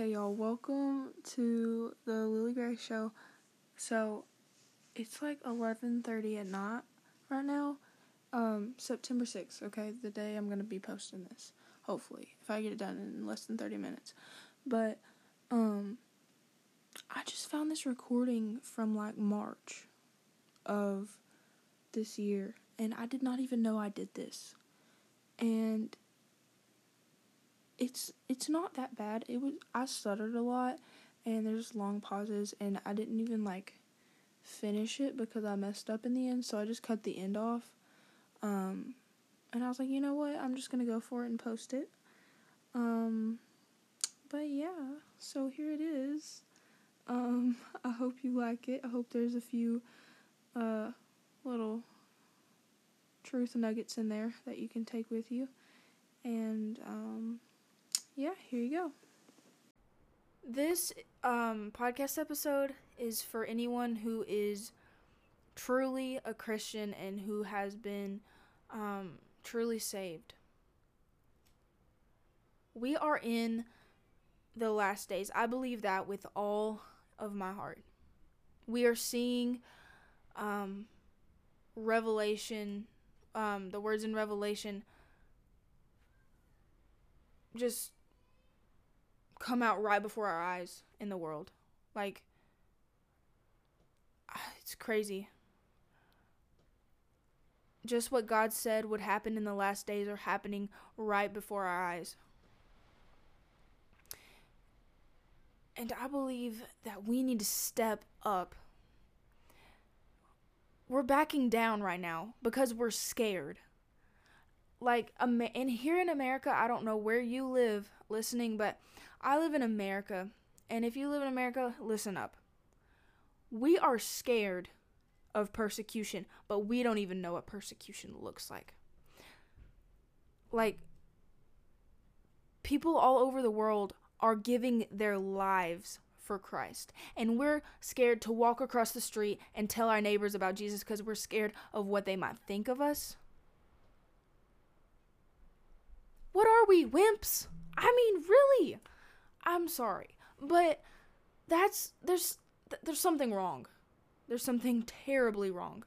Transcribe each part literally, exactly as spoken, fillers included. Okay, y'all, welcome to the Lily Gray show. So, it's like eleven thirty at night right now, um, September sixth, okay, the day I'm going to be posting this, hopefully, if I get it done in less than thirty minutes, but, um, I just found this recording from, like, March of this year, and I did not even know I did this, and It's it's not that bad. It was I stuttered a lot, and there's long pauses, and I didn't even, like, finish it because I messed up in the end, so I just cut the end off. Um, and I was like, you know what? I'm just going to go for it and post it. Um, but, yeah. So, here it is. Um, I hope you like it. I hope there's a few uh, little truth nuggets in there that you can take with you. And, um... yeah, here you go. This um, podcast episode is for anyone who is truly a Christian and who has been um, truly saved. We are in the last days. I believe that with all of my heart. We are seeing um, Revelation, um, the words in Revelation just come out right before our eyes in the world. Like, it's crazy. Just what God said would happen in the last days are happening right before our eyes. And I believe that we need to step up. We're backing down right now because we're scared. Like, and here in America, I don't know where you live listening, but I live in America, and if you live in America, listen up. We are scared of persecution, but we don't even know what persecution looks like. Like, people all over the world are giving their lives for Christ, and we're scared to walk across the street and tell our neighbors about Jesus because we're scared of what they might think of us. What are we, wimps? I mean, really? I'm sorry, but that's there's there's something wrong. There's something terribly wrong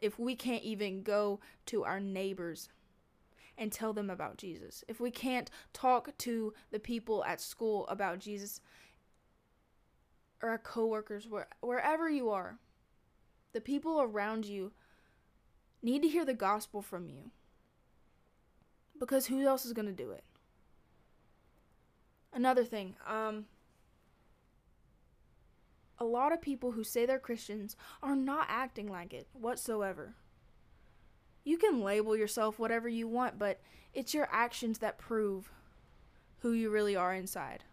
if we can't even go to our neighbors and tell them about Jesus. If we can't talk to the people at school about Jesus or our coworkers, where, wherever you are, the people around you need to hear the gospel from you. Because who else is going to do it? Another thing, um, a lot of people who say they're Christians are not acting like it whatsoever. You can label yourself whatever you want, but it's your actions that prove who you really are inside.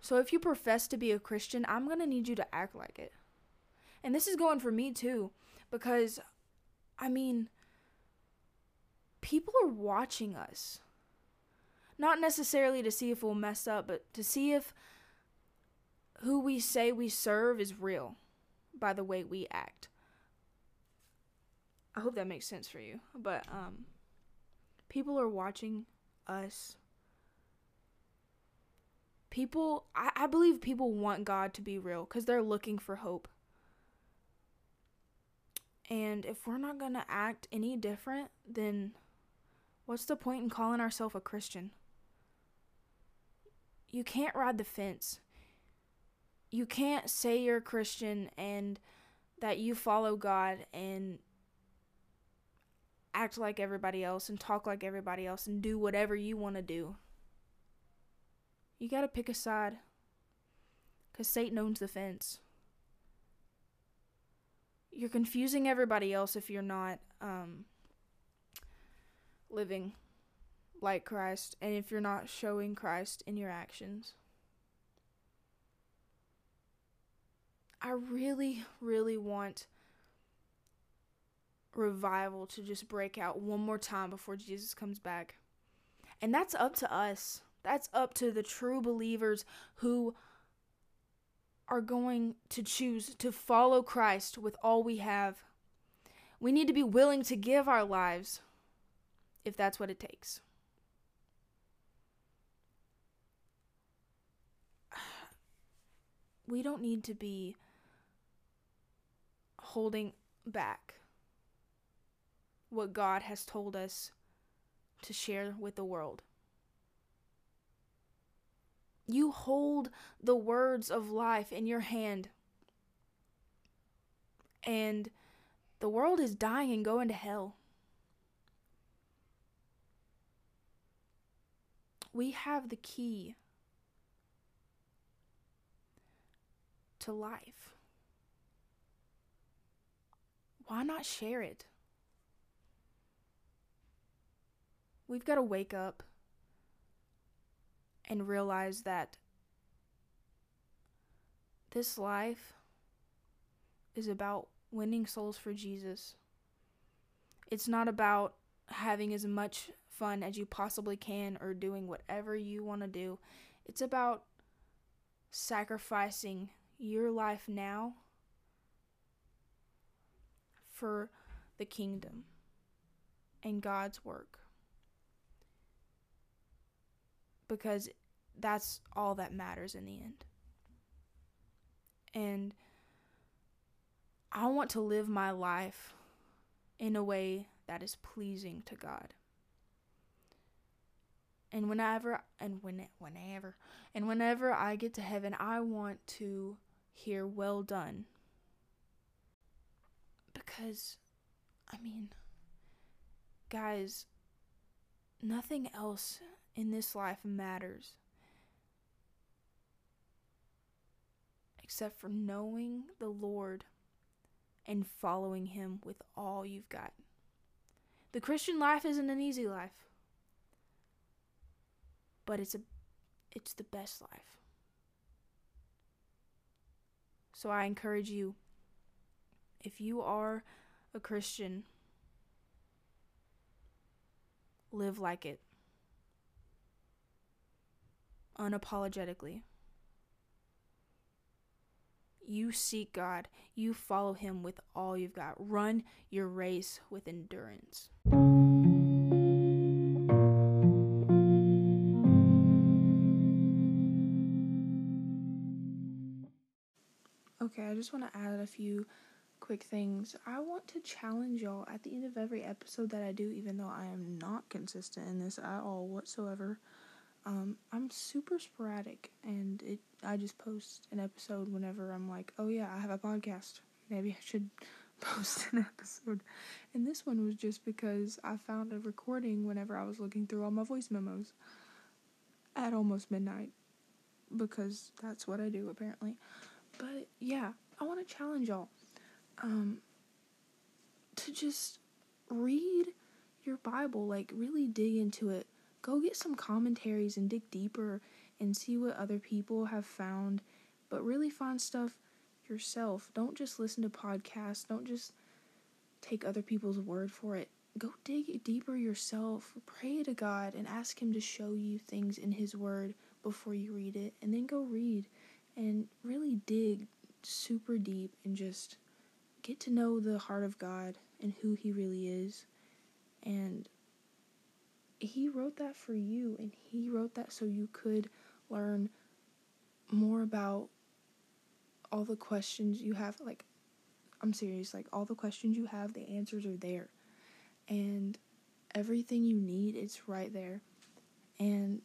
So if you profess to be a Christian, I'm going to need you to act like it. And this is going for me too, because, I mean, people are watching us. Not necessarily to see if we'll mess up, but to see if who we say we serve is real by the way we act. I hope that makes sense for you. But um, people are watching us. People, I, I believe people want God to be real because they're looking for hope. And if we're not going to act any different, then what's the point in calling ourselves a Christian? You can't ride the fence. You can't say you're a Christian and that you follow God and act like everybody else and talk like everybody else and do whatever you want to do. You got to pick a side because Satan owns the fence. You're confusing everybody else if you're not, um... living like Christ, and if you're not showing Christ in your actions. I really, really want revival to just break out one more time before Jesus comes back. And that's up to us. That's up to the true believers who are going to choose to follow Christ with all we have. We need to be willing to give our lives if that's what it takes. we don't need to be holding back what God has told us to share with the world. You hold the words of life in your hand. And the world is dying and going to hell. We have the key to life. Why not share it? We've got to wake up and realize that this life is about winning souls for Jesus. It's not about having as much fun as you possibly can or doing whatever you want to do. It's about sacrificing your life now for the kingdom and God's work. Because that's all that matters in the end. And I want to live my life in a way that is pleasing to God. And whenever and when, whenever and whenever I get to heaven, I want to hear "well done." Because, I mean, guys, nothing else in this life matters except for knowing the Lord and following Him with all you've got. The Christian life isn't an easy life, but it's a, it's the best life. So I encourage you, if you are a Christian, live like it, unapologetically. You seek God. You follow Him with all you've got. Run your race with endurance. Okay, I just want to add a few quick things. I want to challenge y'all at the end of every episode that I do, even though I am not consistent in this at all whatsoever. Um, I'm super sporadic, and it. I just post an episode whenever I'm like, oh yeah, I have a podcast. Maybe I should post an episode. And this one was just because I found a recording whenever I was looking through all my voice memos at almost midnight, because that's what I do apparently. But yeah, I want to challenge y'all um, to just read your Bible, like really dig into it. Go get some commentaries and dig deeper and see what other people have found, but really find stuff yourself. Don't just listen to podcasts. Don't just take other people's word for it. Go dig deeper yourself. Pray to God and ask Him to show you things in His word before you read it, and then go read and really dig super deep and just get to know the heart of God and who He really is. And He wrote that for you, and He wrote that so you could learn more about all the questions you have. Like, I'm serious, like, all the questions you have, the answers are there. And everything you need, it's right there. And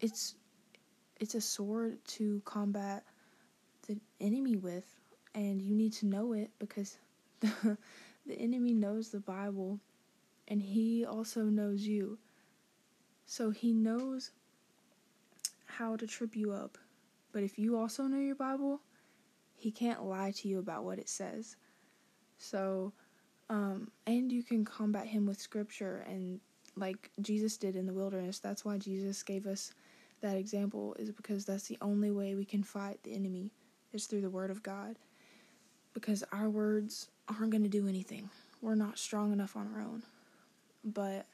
it's it's a sword to combat the enemy with, and you need to know it, because the, the enemy knows the Bible. And he also knows you. So he knows how to trip you up. But if you also know your Bible, he can't lie to you about what it says. So, um, and you can combat him with scripture, and like Jesus did in the wilderness. That's why Jesus gave us that example, is because that's the only way we can fight the enemy, is through the word of God. Because our words aren't going to do anything. We're not strong enough on our own. But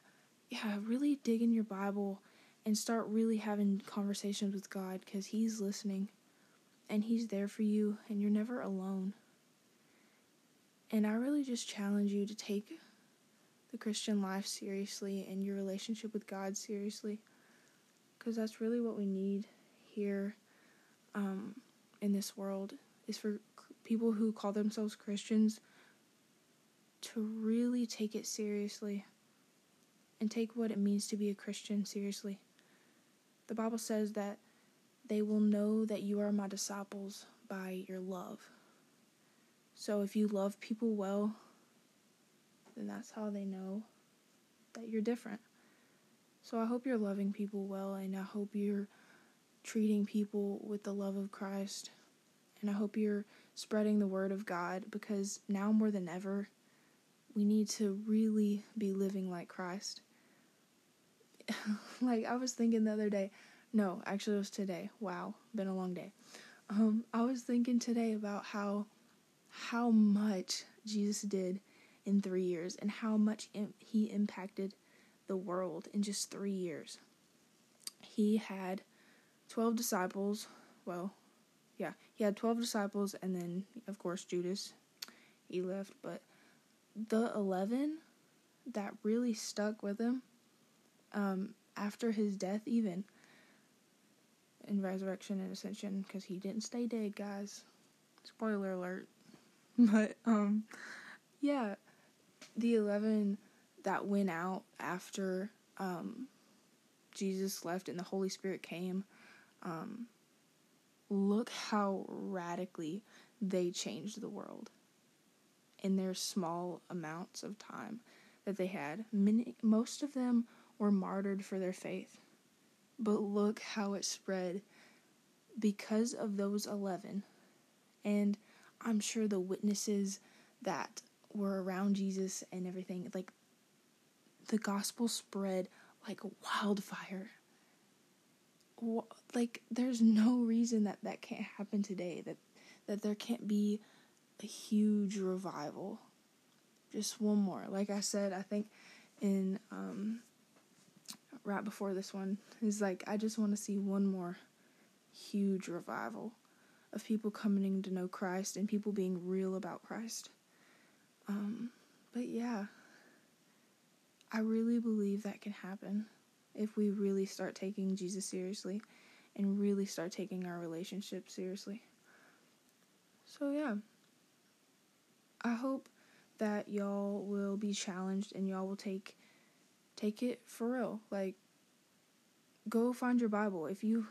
yeah, really dig in your Bible and start really having conversations with God, because He's listening and He's there for you, and you're never alone. And I really just challenge you to take the Christian life seriously and your relationship with God seriously, because that's really what we need here. Um, in this world is for people who call themselves Christians to really take it seriously and take what it means to be a Christian seriously. The Bible says that they will know that you are my disciples by your love. So if you love people well, then that's how they know that you're different. So I hope you're loving people well, and I hope you're treating people with the love of Christ, and I hope you're spreading the word of God, because now more than ever, we need to really be living like Christ. Like, I was thinking the other day, no, actually it was today, wow, been a long day, um, I was thinking today about how, how much Jesus did in three years, and how much im- he impacted the world in just three years. He had twelve disciples, well, yeah, he had twelve disciples, and then, of course, Judas, he left, but the eleven that really stuck with him, um, after his death even, and resurrection and ascension, because he didn't stay dead, guys, spoiler alert, but, um, yeah, the eleven that went out after, um, Jesus left and the Holy Spirit came, um, look how radically they changed the world in their small amounts of time that they had. Many, most of them were martyred for their faith, but look how it spread because of those eleven, and I'm sure the witnesses that were around Jesus and everything, like, the gospel spread like wildfire. Like, there's no reason that that can't happen today, that that there can't be a huge revival. Just one more. Like I said, I think in, um, right before this one, is like, I just want to see one more huge revival of people coming to know Christ and people being real about Christ. Um, but yeah, I really believe that can happen if we really start taking Jesus seriously and really start taking our relationship seriously. So yeah, I hope that y'all will be challenged and y'all will take take it for real. Like, go find your Bible. If you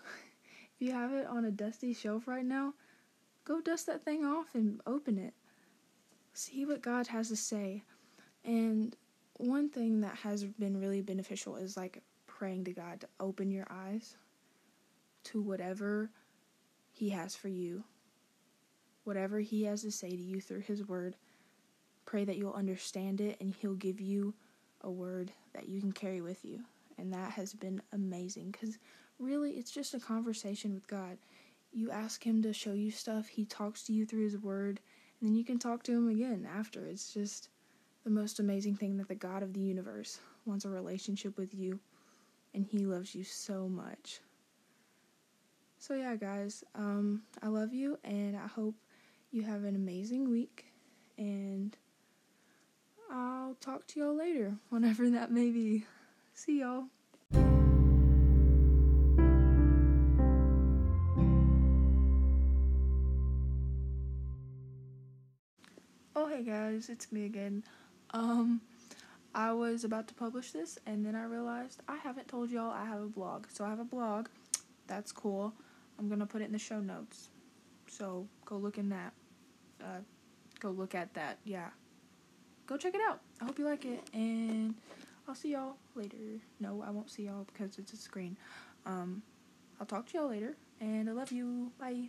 if you have it on a dusty shelf right now, go dust that thing off and open it. See what God has to say. And one thing that has been really beneficial is, like, praying to God to open your eyes to whatever he has for you, whatever he has to say to you through his word. Pray that you'll understand it, and he'll give you a word that you can carry with you. And that has been amazing, because really it's just a conversation with God. You ask him to show you stuff, he talks to you through his word, and then you can talk to him again after. It's just the most amazing thing, that the God of the universe wants a relationship with you, and he loves you so much. So yeah, guys, um, I love you, and I hope you have an amazing week, and I'll talk to y'all later, whenever that may be. See y'all. Oh, hey guys, it's me again. Um, I was about to publish this, and then I realized I haven't told y'all I have a blog. So I have a blog. That's cool. I'm gonna put it in the show notes. So go look in that. Uh, go look at that. Yeah. Go check it out. I hope you like it, and I'll see y'all later. No, I won't see y'all because it's a screen. Um, I'll talk to y'all later, and I love you. Bye.